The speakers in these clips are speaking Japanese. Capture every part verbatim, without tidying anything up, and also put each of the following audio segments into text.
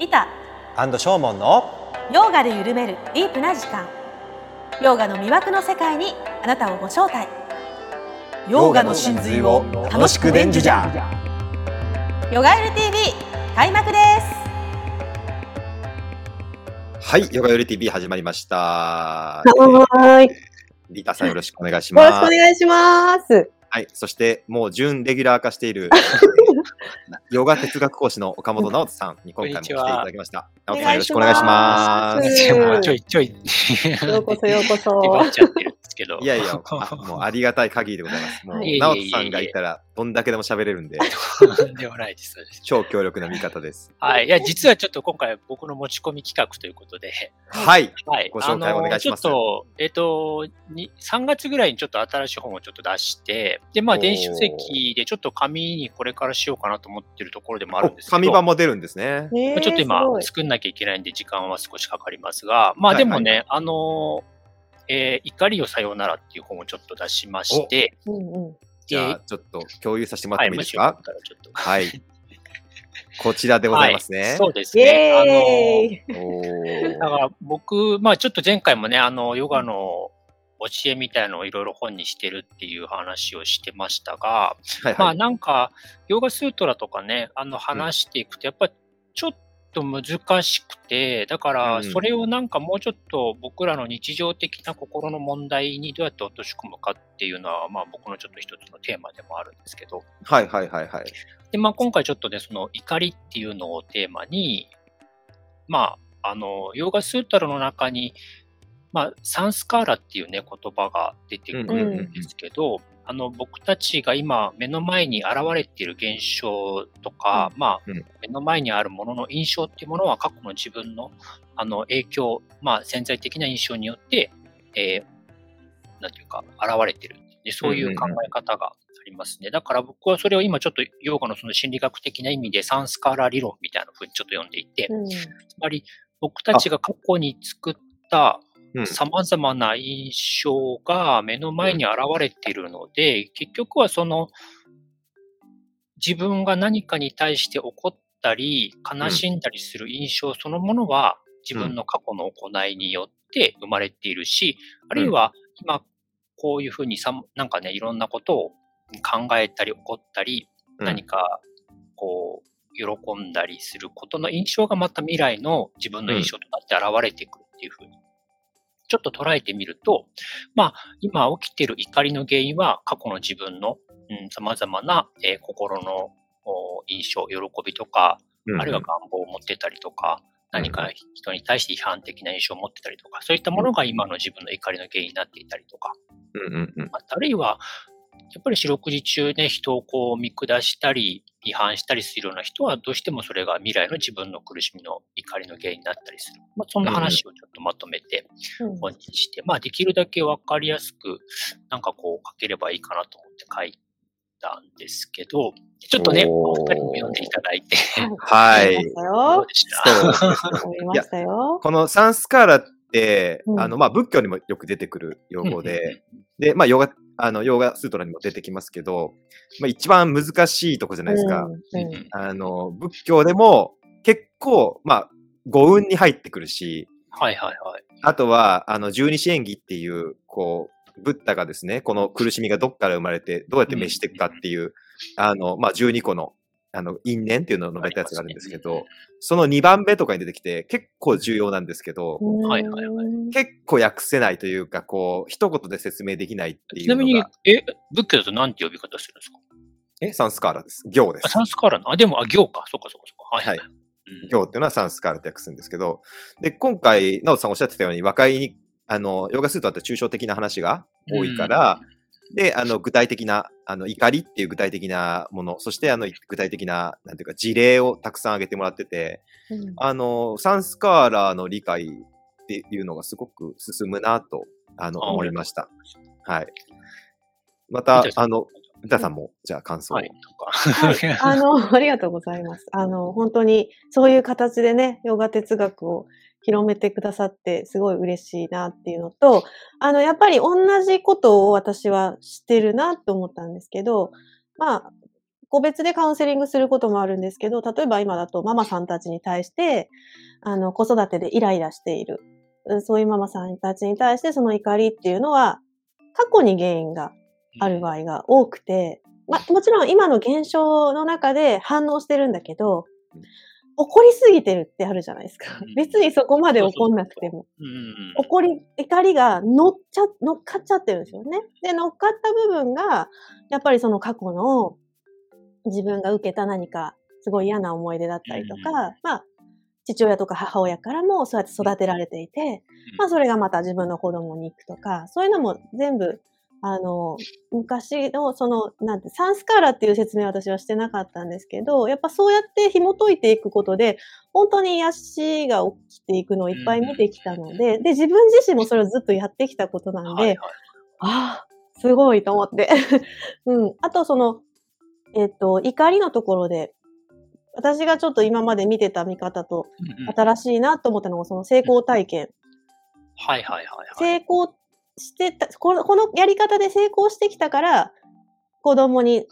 リタ&ショーモンのヨーガで緩めるディープな時間。ヨーガの魅惑の世界にあなたをご招待。ヨーガの真髄を楽しく伝授じゃ。ヨガユル ティーブイ 開幕です。はい、ヨガユル ティーブイ 始まりました。はい、えー、リタさんよろしくお願いします。よろしくお願いします。はい、そしてもう準レギュラー化しているヨガ哲学講師の岡本直人さんに今回も来ていただきました。直人さんよろしくお願いします。ちょいちょいようこそようこそ出張っちゃってるんですけどいやいや、あ、もうありがたい限りでございます。もう直人さんがいたらどんだけでも喋れるんででもないです。超強力な味方です。はい、いや実はちょっと今回僕の持ち込み企画ということではい、はい、ご紹介お願いします。ちょっとえっとさんがつぐらいにちょっと新しい本をちょっと出して、でまあ電子書籍でちょっと紙にこれからしようかなと思ってるところでもあるんですけど、紙版も出るんですね。ちょっと今作んなきゃいけないんで時間は少しかかりますが、まあでもね、はいはい、あの、えー、怒りよさようならっていう本をちょっと出しまして、うんうん、じゃあちょっと共有させてもらってもいいですか。はい、はい、こちらでございますね。はい、そうですね。あのー、だから僕、まあちょっと前回もね、あのヨガの教えみたいなのをいろいろ本にしてるっていう話をしてましたが、はいはい、まあなんかヨガスートラとかね、あの話していくとやっぱりちょっと難しくて、だからそれをなんかもうちょっと僕らの日常的な心の問題にどうやって落とし込むかっていうのは、まあ僕のちょっと一つのテーマでもあるんですけど、はいはいはいはい。でまあ今回ちょっとね、その怒りっていうのをテーマに、まああのヨガスートラの中にまあ、サンスカーラっていうね言葉が出てくるんですけど、うんうんうん、あの僕たちが今目の前に現れている現象とか、うんまあうん、目の前にあるものの印象っていうものは過去の自分の、あの影響、まあ、潜在的な印象によって、えー、なんていうか現れてるで、そういう考え方がありますね、うんうんうん、だから僕はそれを今ちょっとヨーガのその心理学的な意味でサンスカーラ理論みたいなふうにちょっと読んでいて、うん、つまり僕たちが過去に作ったさまざまな印象が目の前に現れているので、うん、結局はその自分が何かに対して怒ったり悲しんだりする印象そのものは自分の過去の行いによって生まれているし、あるいは今こういうふうにさ、なんかねいろんなことを考えたり怒ったり何かこう喜んだりすることの印象がまた未来の自分の印象となって現れてくるっていうふうにちょっと捉えてみると、まあ、今起きている怒りの原因は過去の自分の、うん、様々な、えー、心の印象、喜びとか、あるいは願望を持ってたりとか、うんうん、何か人に対して批判的な印象を持ってたりとか、そういったものが今の自分の怒りの原因になっていたりとか、うんうんうん、あるいはやっぱり四六時中ね、人をこう見下したり批判したりするような人はどうしてもそれが未来の自分の苦しみの怒りの原因になったりする、まあ、そんな話をちょっとまとめて本にして、うんまあ、できるだけ分かりやすくなんかこう書ければいいかなと思って書いたんですけど、ちょっとねお二人も読んでいただいてはいどうでした？このサンスカーラって、うん、あのまあ仏教にもよく出てくる用語で、うん、でまあヨガあのヨガスートラにも出てきますけど、まあ、一番難しいとこじゃないですか、うんうん、あの仏教でも結構、まあ、五運に入ってくるし、はいはいはい、あとはあの十二支縁起っていうこうブッダがですねこの苦しみがどっから生まれてどうやって召していくかっていう、うんあのまあ、じゅうにこ の, あの因縁っていうのを述べたやつがあるんですけど、そのにばんめとかに出てきて結構重要なんですけど、はいはいはい、結構訳せないというかこう一言で説明できないっていうのが。ちなみにえ仏教だと何て呼び方するんですか？えサンスカーラです。行です。あサンスカーラあでもあ行かそうかそうかそうかはい、はいはいうん、行っていうのはサンスカーラって訳すんですけど、で今回直人さんおっしゃってたように和解にあのヨガスートラって抽象的な話が多いから。うんで、あの、具体的な、あの、怒りっていう具体的なもの、そして、あの、具体的な、なんていうか、事例をたくさん挙げてもらってて、うん、あの、サンスカーラの理解っていうのがすごく進むなと、あの、思いました。はい。また、あの、三田さんも、じゃあ、感想を。はい、はい。あの、ありがとうございます。あの、本当に、そういう形でね、ヨガ哲学を、広めてくださってすごい嬉しいなっていうのと、あのやっぱり同じことを私はしてるなと思ったんですけど、まあ個別でカウンセリングすることもあるんですけど、例えば今だとママさんたちに対して、あの、子育てでイライラしている。そういうママさんたちに対してその怒りっていうのは、過去に原因がある場合が多くて、まあ、もちろん今の現象の中で反応してるんだけど、怒りすぎてるってあるじゃないですか。別にそこまで怒んなくても。怒り、怒りが乗っちゃ、乗っかっちゃってるんですよね。で、乗っかった部分が、やっぱりその過去の自分が受けた何かすごい嫌な思い出だったりとか、まあ、父親とか母親からもそうやって育てられていて、まあ、それがまた自分の子供に行くとか、そういうのも全部、あの、昔の、その、なんて、サンスカーラっていう説明は私はしてなかったんですけど、やっぱそうやって紐解いていくことで、本当に癒しが起きていくのをいっぱい見てきたので、で、自分自身もそれをずっとやってきたことなんで、はいはい、ああ、すごいと思って。うん。あと、その、えっと、怒りのところで、私がちょっと今まで見てた見方と、新しいなと思ったのが、その成功体験。はいはいはいはい。成功してた、この、このやり方で成功してきたから、子供に、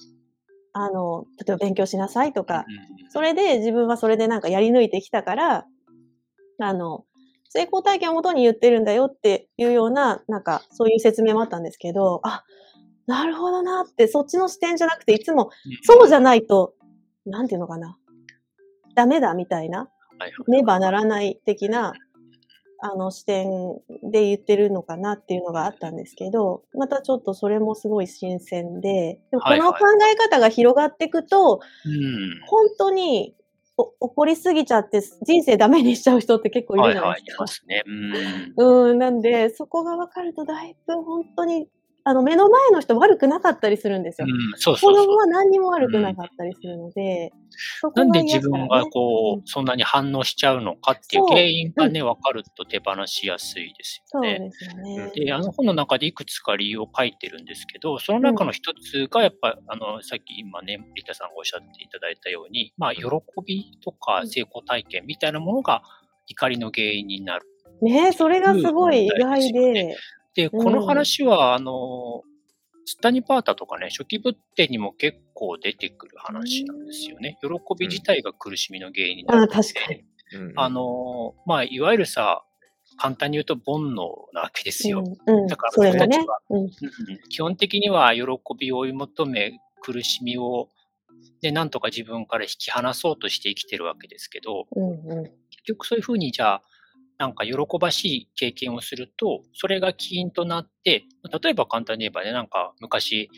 あの、例えば勉強しなさいとか、それで自分はそれでなんかやり抜いてきたから、あの、成功体験をもとに言ってるんだよっていうような、なんかそういう説明もあったんですけど、あ、なるほどなって、そっちの視点じゃなくて、いつも、そうじゃないと、なんていうのかな、ダメだみたいな、ねばならない的な、あの視点で言ってるのかなっていうのがあったんですけど、またちょっとそれもすごい新鮮で、でもこの考え方が広がっていくと、はいはい、本当に怒りすぎちゃって人生ダメにしちゃう人って結構いるじゃないですか。うん、なんでそこが分かるとだいぶ本当にあの目の前の人悪くなかったりするんですよ。うん、そうそうそう、子供は何にも悪くなかったりするので、うん、そこがね、なんで自分がこうそんなに反応しちゃうのかっていう原因がね、うん、分かると手放しやすいですよね。そうですよね。で、あの本の中でいくつか理由を書いてるんですけど、その中の一つがやっぱ、うん、あのさっき今ねリタさんがおっしゃっていただいたように、まあ、喜びとか成功体験みたいなものが怒りの原因になる。ね、それがすごい意外で。で、この話は、うん、あのスタニパータとかね、初期仏典にも結構出てくる話なんですよね。喜び自体が苦しみの原因になるので、うん、あ、確かに、あのまあ、いわゆるさ、簡単に言うと煩悩なわけですよ。うんうん、だから僕たちは、うんうん、基本的には喜びを追い求め、苦しみをでなんとか自分から引き離そうとして生きてるわけですけど、うんうん、結局そういうふうにじゃあなんか喜ばしい経験をすると、それが起因となって、例えば簡単に言えばね、なんか昔、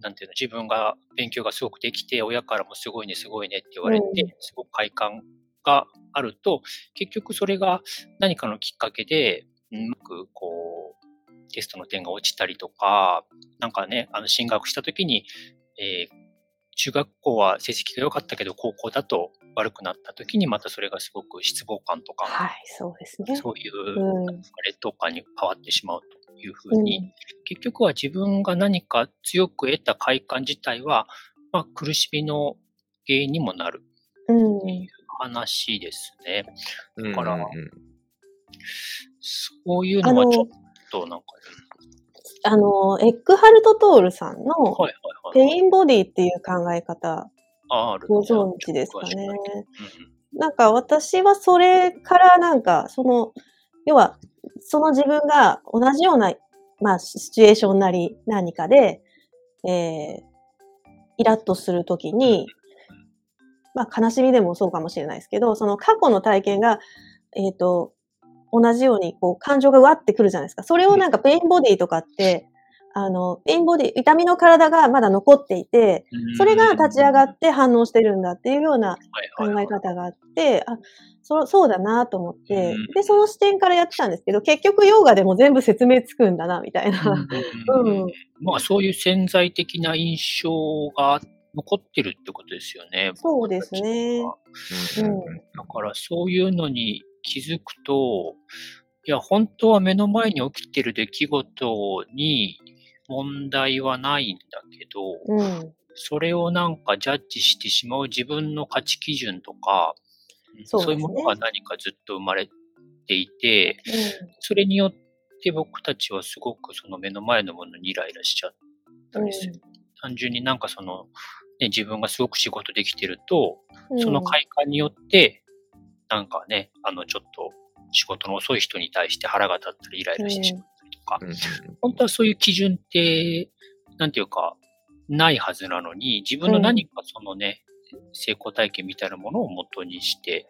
なんていうの、自分が勉強がすごくできて、親からもすごいね、すごいねって言われて、うん、すごく快感があると、結局それが何かのきっかけで、うまくこう、テストの点が落ちたりとか、なんかね、あの進学した時に、えー中学校は成績が良かったけど、高校だと悪くなった時にまたそれがすごく失望感とか、はい、そうですね。そういう劣等感に変わってしまうというふうに、うん、結局は自分が何か強く得た快感自体は、まあ、苦しみの原因にもなるという話ですね。うん、だから、うんうんうん、そういうのはちょっとなんかあのエックハルト・トールさんのペインボディっていう考え方、ご存知ですかね。なんか私はそれからなんかその要はその自分が同じような、まあ、シチュエーションなり何かで、えー、イラッとするときに、まあ、悲しみでもそうかもしれないですけど、その過去の体験がえっと同じようにこう感情がわってくるじゃないですか。それをなんかペインボディとかって、あの、ペインボディ、痛みの体がまだ残っていて、それが立ち上がって反応してるんだっていうような考え方があって、あ、そ、そうだなと思って、で、その視点からやってたんですけど、結局ヨーガでも全部説明つくんだな、みたいな。うん、まあそういう潜在的な印象が残ってるってことですよね。そうですね。うん、だからそういうのに、気づくと、いや、本当は目の前に起きてる出来事に問題はないんだけど、うん、それをなんかジャッジしてしまう自分の価値基準とか、そうですね、そういうものが何かずっと生まれていて、うん、それによって僕たちはすごくその目の前のものにイライラしちゃったりする。うん、単純になんかそのね、自分がすごく仕事できてると、その快感によって、なんかね、あの、ちょっと仕事の遅い人に対して腹が立ったりイライラしてしまったりとか、うん、本当はそういう基準って、なんていうか、ないはずなのに、自分の何かそのね、うん、成功体験みたいなものを元にして、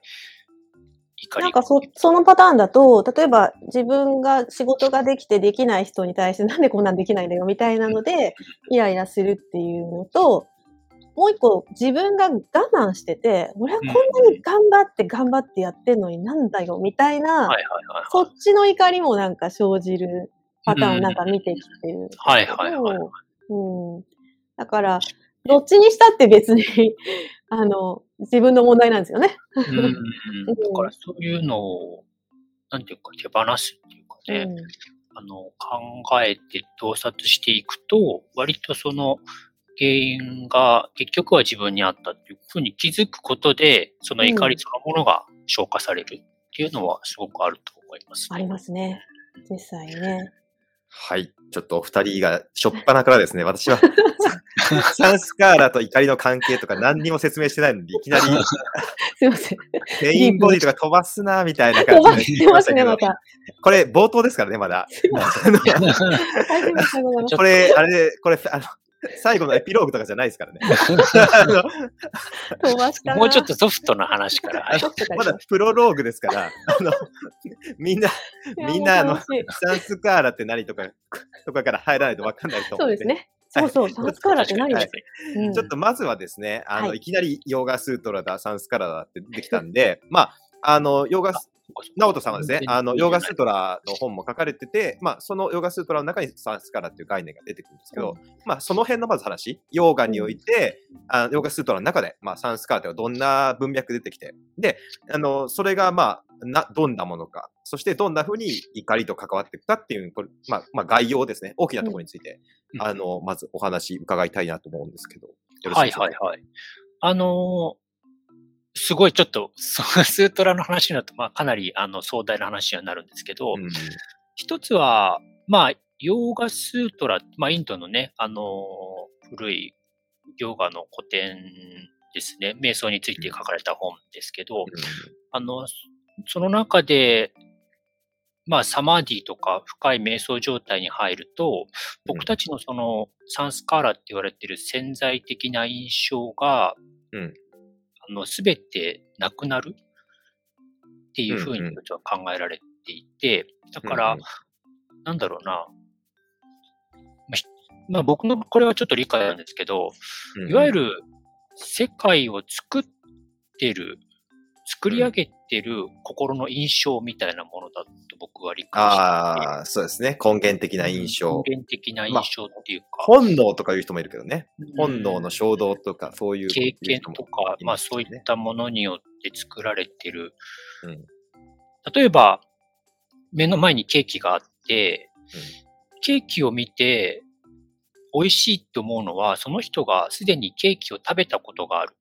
なんか そ, そのパターンだと、例えば自分が仕事ができてできない人に対してなんでこんなんできないんだよみたいなのでイライラするっていうのと、もう一個自分が我慢してて、俺はこんなに頑張って頑張ってやってんのになんだよみたいな、そっちの怒りもなんか生じるパターンをなんか見てきてる。はいはいはい。うん。だから、どっちにしたって別に、あの、自分の問題なんですよね。うんうん、だからそういうのを、なんていうか、手放すっていうかね、うん、あの、考えて洞察していくと、割とその原因が結局は自分にあったっていうふうに気づくことで、その怒りそのものが消化されるっていうのはすごくあると思います、ね。ありますね。実際ね。はい。ちょっとお二人が、しょっぱなからですね、私は、サンスカーラと怒りの関係とか何にも説明してないのに、いきなり、すいません。メインボディとか飛ばすな、みたいな感じで。飛ばしてますね、また。これ、冒頭ですからね、まだ。これ、あれ、これ、あの、最後のエピローグとかじゃないですからね。飛ばしたな。もうちょっとソフトな話から。まだプロローグですから、あのみんな、みんな、あの、サンスカーラって何とか、とかから入らないと分かんないと思う。そうですね。そうそう、サンスカーラって何ですか、はい、ちょっとまずはですね、あの、はい、いきなりヨーガスートラだ、サンスカーラだって出てきたんで、まあ、あの、ヨーガス、ナオトさんはですね、あの、ヨーガスートラの本も書かれてて、まあ、そのヨーガスートラの中にサンスカーラっていう概念が出てくるんですけど、うん、まあ、その辺のまず話、ヨーガにおいて、うん、あのヨーガスートラの中で、まあ、サンスカーラってはどんな文脈出てきて、で、あの、それが、まあ、な、どんなものか、そしてどんなふうに怒りと関わっていくかっていう、これ、まあ、まあ、概要ですね。大きなところについて、うん、あの、まずお話伺いたいなと思うんですけど。よろしいですか？はいはいはい。あのー、すごいちょっと、スートラの話になると、まあ、かなり、あの、壮大な話にはなるんですけど、うん、一つは、まあ、ヨーガスートラ、まあ、インドのね、あのー、古いヨーガの古典ですね、瞑想について書かれた本ですけど、うん、あの、その中で、まあ、サマーディとか深い瞑想状態に入ると、僕たちのそのサンスカーラって言われている潜在的な印象が、うん、あの、すべてなくなるっていうふうには考えられていて、だから、なんだろうな、まあ、僕のこれはちょっと理解なんですけど、いわゆる世界を作ってる、作り上げてる心の印象みたいなものだと僕は理解しています。ああ、そうですね。根源的な印象。根源的な印象っていうか。まあ、本能とかいう人もいるけどね。本能の衝動とか、そういう。経験とか、まあそういったものによって作られてる。うん、例えば、目の前にケーキがあって、うん、ケーキを見て、美味しいって思うのは、その人がすでにケーキを食べたことがある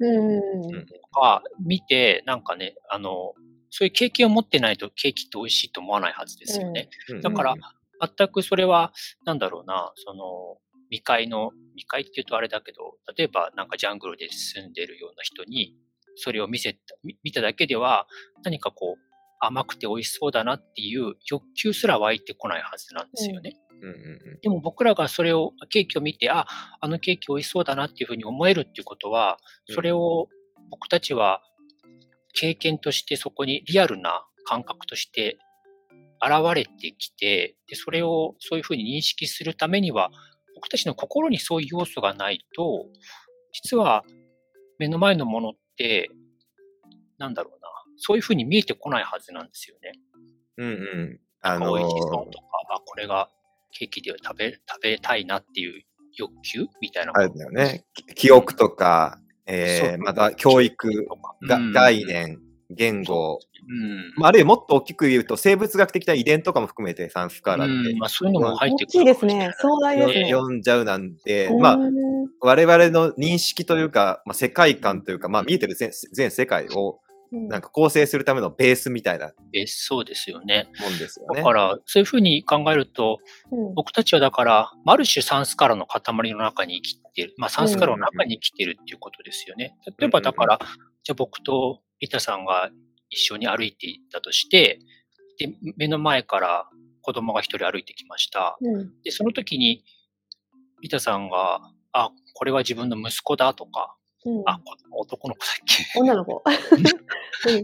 とか、見て、なんかね、あの、そういう経験を持ってないとケーキって美味しいと思わないはずですよね。うん、だから、全くそれは、なんだろうな、その、未開の、未開って言うとあれだけど、例えばなんかジャングルで住んでるような人に、それを見せた、見ただけでは、何かこう、甘くて美味しそうだなっていう欲求すら湧いてこないはずなんですよね。うんうんうんうん、でも僕らがそれをケーキを見て、あ、あのケーキ美味しそうだなっていうふうに思えるっていうことは、それを僕たちは経験としてそこにリアルな感覚として現れてきて、でそれをそういうふうに認識するためには、僕たちの心にそういう要素がないと、実は目の前のものってなんだろうな、そういうふうに見えてこないはずなんですよね。うんうん。あのー、美味しそうとか、あ、これがケーキで食べ、食べたいなっていう欲求みたいな。あれだよね。記憶とか、うん、えー、また教育、うん、概念、言語、うんまあ、あるいはもっと大きく言うと、生物学的な遺伝とかも含めてサンスカーラって、うんまあ、そういうのも入ってくる。大きいですね。壮大ですね。読んじゃうなんて、まあ、我々の認識というか、まあ、世界観というか、まあ、見えてる 全, 全世界をなんか構成するためのベースみたいな、うん、そうですよね。もんですよね。だからそういうふうに考えると、うん、僕たちはだからマルシュサンスカラの塊の中に生きている、まあサンスカラの中に生きているっていうことですよね。例えばだから、うんうんうん、じゃあ僕とビタさんが一緒に歩いていったとして、で目の前から子供が一人歩いてきました。うん、でその時にビタさんがあこれは自分の息子だとか。うん、あ、男の子だっけ女の子。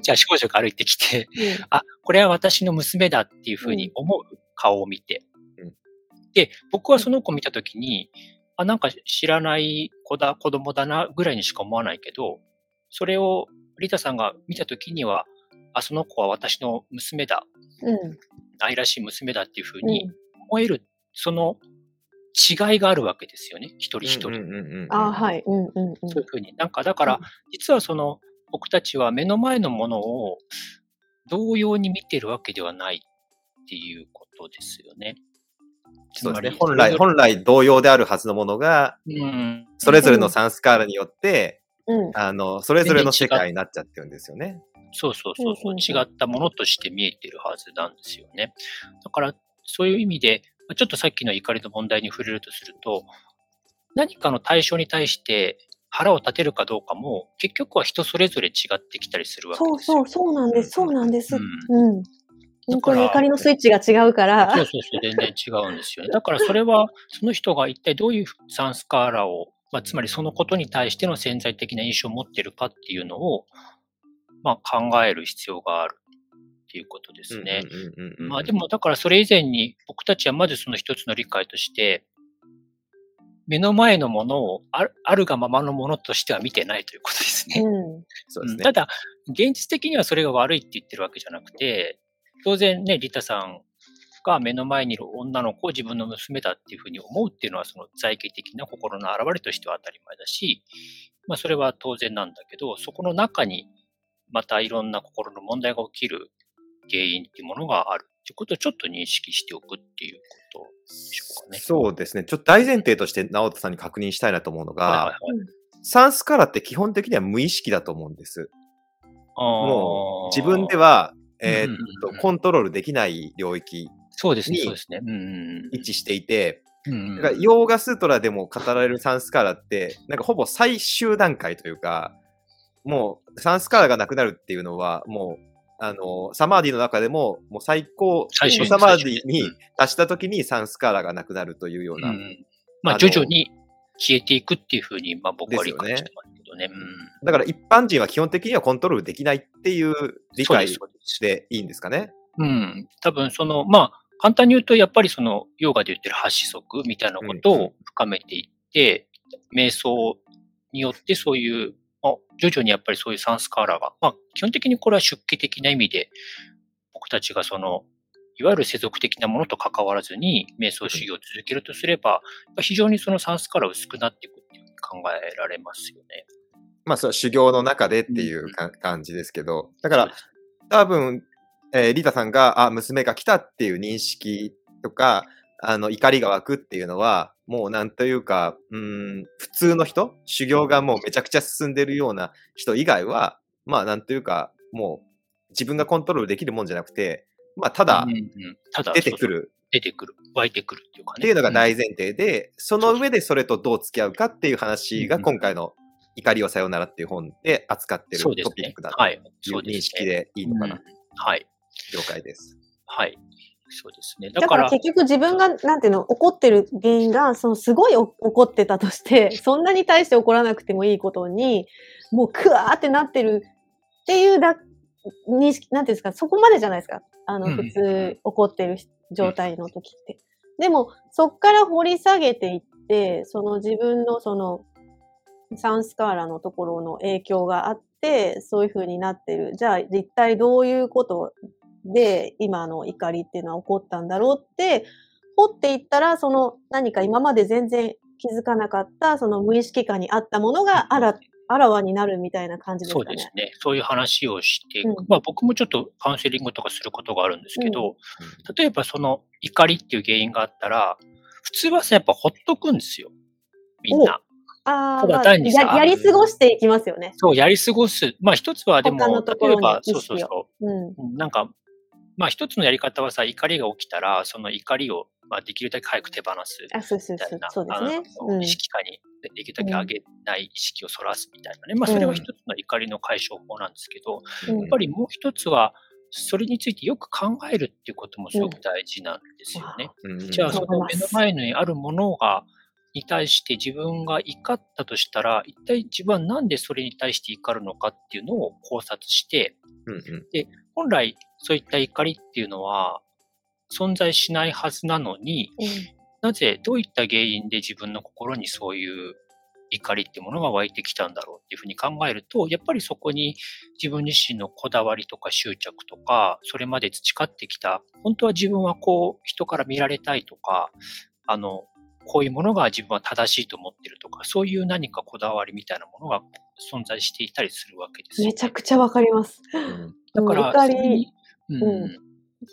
じゃあ、しょこしょこ歩いてきて、うん、あ、これは私の娘だっていうふうに思う、うん、顔を見て、うん。で、僕はその子を見たときに、あ、なんか知らない子だ、子供だなぐらいにしか思わないけど、それをリタさんが見たときには、あ、その子は私の娘だ。うん、愛らしい娘だっていうふうに思える、うん、その、違いがあるわけですよね。一人一人。あ、はい。うんうんうん。そういうふうに。なんかだから、うん、実はその僕たちは目の前のものを同様に見てるわけではないっていうことですよね。そうですね。本来本来同様であるはずのものが、うん、それぞれのサンスカーラによって、うん、あのそれぞれの世界になっちゃってるんですよね。そうそうそうそう。違ったものとして見えてるはずなんですよね。だからそういう意味で。ちょっとさっきの怒りの問題に触れるとすると、何かの対象に対して腹を立てるかどうかも結局は人それぞれ違ってきたりするわけですよ。そうそうそうなんです、そうなんです。うん。うん、本当に怒りのスイッチが違うから。そうそうそう、全然違うんですよね。だからそれはその人が一体どういうサンスカーラを、まあ、つまりそのことに対しての潜在的な印象を持ってるかっていうのを、まあ、考える必要がある。ということですね。まあでもだからそれ以前に僕たちはまずその一つの理解として目の前のものをある、あるがままのものとしては見てないということですね。うん、そうですね。ただ現実的にはそれが悪いって言ってるわけじゃなくて当然ねリタさんが目の前にいる女の子を自分の娘だっていうふうに思うっていうのはその在家的な心の表れとしては当たり前だしまあそれは当然なんだけどそこの中にまたいろんな心の問題が起きる原因っていうものがあるってことをちょっと認識しておくっていうことでしょうかね。そうですね。ちょっと大前提として直人さんに確認したいなと思うのが、はいはいはい、サンスカラって基本的には無意識だと思うんです。あもう自分では、えーっとうんうん、コントロールできない領域に位置していて、だからヨーガスートラでも語られるサンスカラってなんかほぼ最終段階というか、もうサンスカラがなくなるっていうのはもうあのサマーディの中でも、もう最高、最初サマーディに達したときにサンスカーラがなくなるというような。うん、まあ、徐々に消えていくっていうふうに、まあ、僕は理解してますけどね。うん、だから一般人は基本的にはコントロールできないっていう理解でいいんですかね。うん。多分、その、まあ、簡単に言うと、やっぱりその、ヨーガで言ってるはち則みたいなことを深めていって、うん、瞑想によってそういう、まあ、徐々にやっぱりそういうサンスカーラが、まあ、基本的にこれは出家的な意味で、僕たちがその、いわゆる世俗的なものと関わらずに、瞑想修行を続けるとすれば、うん、非常にそのサンスカーラ薄くなっていくっていう考えられますよね。まあ、それは修行の中でっていうか、うん、感じですけど、だから、多分、えー、リタさんが、あ、娘が来たっていう認識とか、あの、怒りが湧くっていうのは、もうなんというか、うーん、普通の人、修行がもうめちゃくちゃ進んでるような人以外は、まあなんというか、もう自分がコントロールできるもんじゃなくて、まあただ、出てくる、うんうん、出てくる。湧いてくるっていうかね。っていうのが大前提で、うん、その上でそれとどう付き合うかっていう話が今回の怒りをさよならっていう本で扱ってるトピックだという認識でいいのかな。うん、はい。了解です。はい。そうですね、だから、だから結局自分がなんていうの怒ってる原因がそのすごい怒ってたとしてそんなに対して怒らなくてもいいことにもうクワーってなってるっていうだ認識なんていうんですかそこまでじゃないですかあの、うん、普通怒ってる状態の時って、うん、でもそっから掘り下げていってその自分のそのサンスカーラのところの影響があってそういう風になってるじゃあ一体どういうことをで、今の怒りっていうのは起こったんだろうって、掘っていったら、その何か今まで全然気づかなかった、その無意識下にあったものがあら、あらわになるみたいな感じですかね。そうですね。そういう話をしていく。うん、まあ僕もちょっとカウンセリングとかすることがあるんですけど、うん、例えばその怒りっていう原因があったら、普通はさ、やっぱほっとくんですよ。みんな。あ、ただ単にさ、まあ、や, やり過ごしていきますよね。そう、やり過ごす。まあ一つはでも、例えば、そうそうそう。うん、なんか、まあ一つのやり方はさ、怒りが起きたら、その怒りを、まあ、できるだけ早く手放すみたいな。あ、そうそうそう。そうですね。うん、意識下にできるだけ上げない意識をそらすみたいなね。まあそれは一つの怒りの解消法なんですけど、うん、やっぱりもう一つは、それについてよく考えるっていうこともすごく大事なんですよね。うん、じゃあその目の前にあるものが、に対して自分が怒ったとしたら、一体自分はなんでそれに対して怒るのかっていうのを考察して、うんうん、で本来そういった怒りっていうのは存在しないはずなのに、うん、なぜどういった原因で自分の心にそういう怒りってものが湧いてきたんだろうっていうふうに考えると、やっぱりそこに自分自身のこだわりとか執着とか、それまで培ってきた、本当は自分はこう人から見られたいとか、あのこういうものが自分は正しいと思ってるとか、そういう何かこだわりみたいなものが存在していたりするわけです、ね。めちゃくちゃわかります。うん、だから、うんう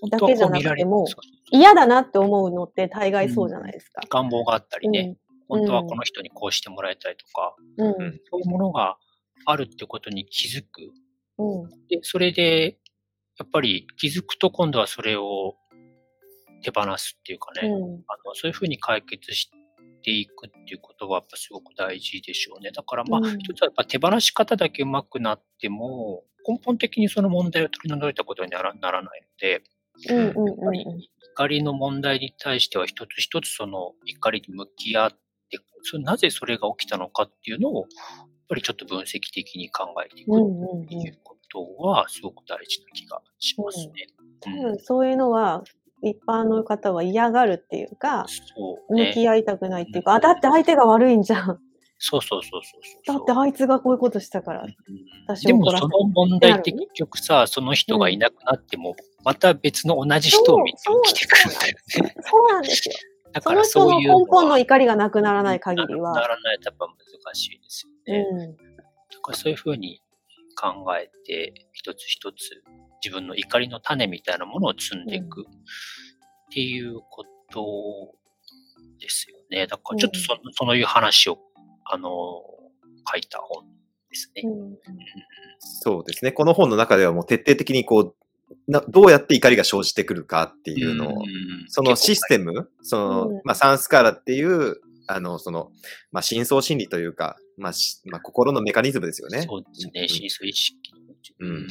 ん、だけじゃなくても、嫌だなって思うのって大概そうじゃないですか。うん、願望があったりね、うん、本当はこの人にこうしてもらいたいとか、うんうん、そういうものがあるってことに気づく、うんで。それで、やっぱり気づくと今度はそれを手放すっていうかね、うん、あのそういうふうに解決していくっていうことはやっぱすごく大事でしょうね。だからまあ、うん、一つはやっぱ手放し方だけうまくなっても根本的にその問題を取り除いたことになら、ならないので、うんうんうん、やっぱり怒りの問題に対しては一つ一つその怒りに向き合って、なぜそれが起きたのかっていうのをやっぱりちょっと分析的に考えていくっていうことはすごく大事な気がしますね。うんうん、多分そういうのは一般の方は嫌がるっていうか、そうね、向き合いたくないっていうか、あ、だって相手が悪いんじゃん。そうそうそうそう。だってあいつがこういうことしたから。うん、私もでもその問題って結局さ、その人がいなくなっても、うん、また別の同じ人を見てきてくるんだよね。そうなんですよ。だからそういうのは。その人の根本の怒りがなくならない限りは。ならないとやっぱ難しいですよね。うん、だからそういうふうに考えて、一つ一つ。自分の怒りの種みたいなものを積んでいくっていうことですよね。だからちょっと そ,、うん、そういう話をあの書いた本ですね、うん。そうですね。この本の中ではもう徹底的にこうなどうやって怒りが生じてくるかっていうのを、うん、そのシステム、その、うん、まあサンスカーラっていうあのそのまあ深層心理というか、まあまあ、心のメカニズムですよね。そうですね。深層意識。うんうん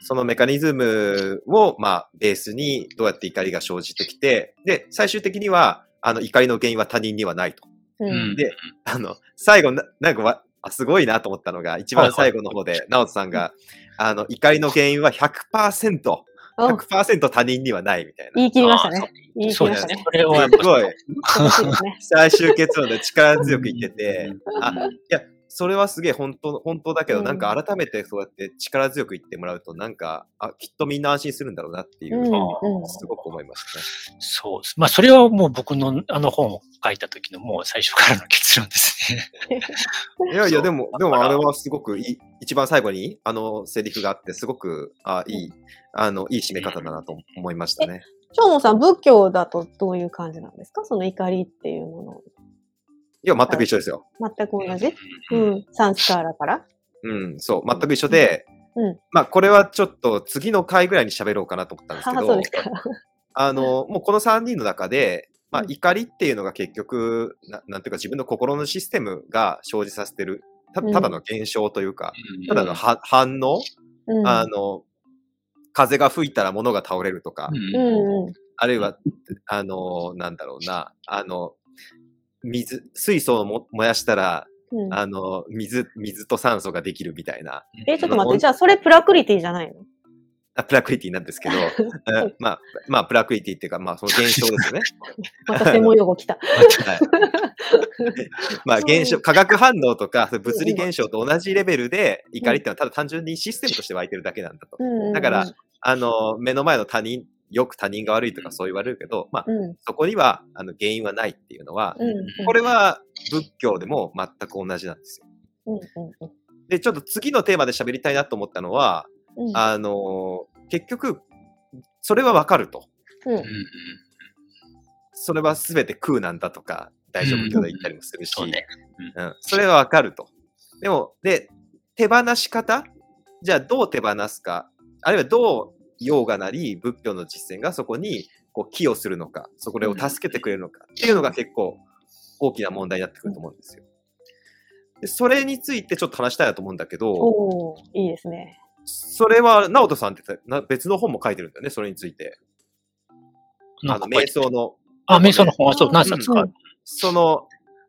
そのメカニズムを、まあ、ベースにどうやって怒りが生じてきて、で、最終的には、あの、怒りの原因は他人にはないと。うん、で、あの、最後な、なんかあ、すごいなと思ったのが、一番最後の方で、直人さんが、あの、怒りの原因は ひゃくパーセント、ひゃくパーセント 他人にはないみたいな。言い切りましたね。言い切りましたね。そうですね。これはすごい、最終結論で力強く言ってて、あ、いや、それはすげえ本当、本当だけど、なんか改めてそうやって力強く言ってもらうと、なんか、あ、きっとみんな安心するんだろうなっていうのをすごく思いましたね。うんうん、そうです。まあ、それはもう僕のあの本を書いた時のもう最初からの結論ですね。いやいや、でも、でもあれはすごくいい、一番最後にあのセリフがあって、すごく、あ、いい、あの、いい締め方だなと思いましたね。長野さん、仏教だとどういう感じなんですか？その怒りっていうもの。いや、全く一緒ですよ。全く同じ、うん、サンスカーラからうん、そう、全く一緒で、うんうん、まあ、これはちょっと次の回ぐらいに喋ろうかなと思ったんですけど、あ、そうですか。あの、もうこのさんにんの中で、まあ、怒りっていうのが結局、な、なんていうか自分の心のシステムが生じさせてる、た、ただの現象というか、うん、ただのは、反応、うん、あの、風が吹いたら物が倒れるとか、うん、あるいは、あの、なんだろうな、あの、水、水素をも燃やしたら、うん、あの、水、水と酸素ができるみたいな。え、ちょっと待って、じゃあそれプラクリティじゃないの？あ、プラクリティなんですけど、まあ、まあ、プラクリティっていうか、まあ、その現象ですよね。また専門用語来た。はい、まあ、現象、化学反応とか、物理現象と同じレベルで、怒りってのはただ単純にシステムとして湧いてるだけなんだと。うん、だから、あの、目の前の他人、よく他人が悪いとかそう言われるけど、まあ、うん、そこには、あの、原因はないっていうのは、うんうん、これは仏教でも全く同じなんですよ。うんうんうん、で、ちょっと次のテーマで喋りたいなと思ったのは、うん、あの、結局、それはわかると。うん、それは全て空なんだとか、大丈夫いただいたりもするし、うんうん そうねうんうん、それはわかると。でも、で、手放し方？じゃあどう手放すか、あるいはどうヨーガなり仏教の実践がそこにこう寄与するのか、そこを助けてくれるのかっていうのが結構大きな問題になってくると思うんですよ。でそれについてちょっと話したいなと思うんだけど、おー、いいですね。それは直人さんって別の本も書いてるんだよね、それについて。あの瞑想のあ、瞑想の本はそう、何冊か。その、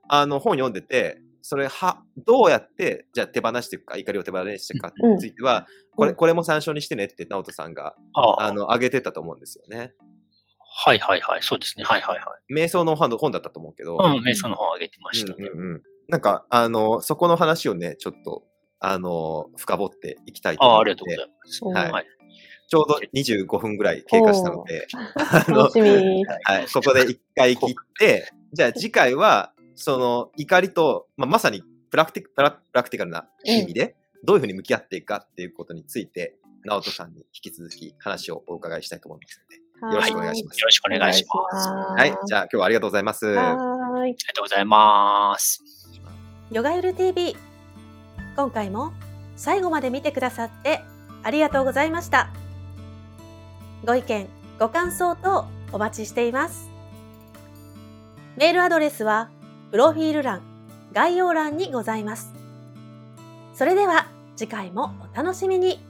あの本読んでて、それは、どうやって、じゃあ手放していくか、怒りを手放していくかについては、うん、これ、これも参照にしてねって、直人さんが、あ、あの、挙げてたと思うんですよね。はいはいはい、そうですね。はいはいはい。瞑想の本だったと思うけど。うん、瞑想の本を挙げてました、ね。うんうんうん。なんか、あの、そこの話をね、ちょっと、あの、深掘っていきたいと思います。ああ、ありがとうございます。はい。はい、ちょうどにじゅうごふんぐらい経過したので、あの、楽しみ。はい、ここで一回切って、じゃあ次回は、その怒りと、まあ、まさにプラクティ、プラ、プラクティカルな意味で、どういうふうに向き合っていくかっていうことについて、直人さんに引き続き話をお伺いしたいと思いますので、よろしくお願いします。よろしくお願いします。はい、じゃあ今日はありがとうございます。はい、ありがとうございます。ヨガユル ティーブイ、今回も最後まで見てくださってありがとうございました。ご意見、ご感想等お待ちしています。メールアドレスは、プロフィール欄、概要欄にございます。それでは次回もお楽しみに。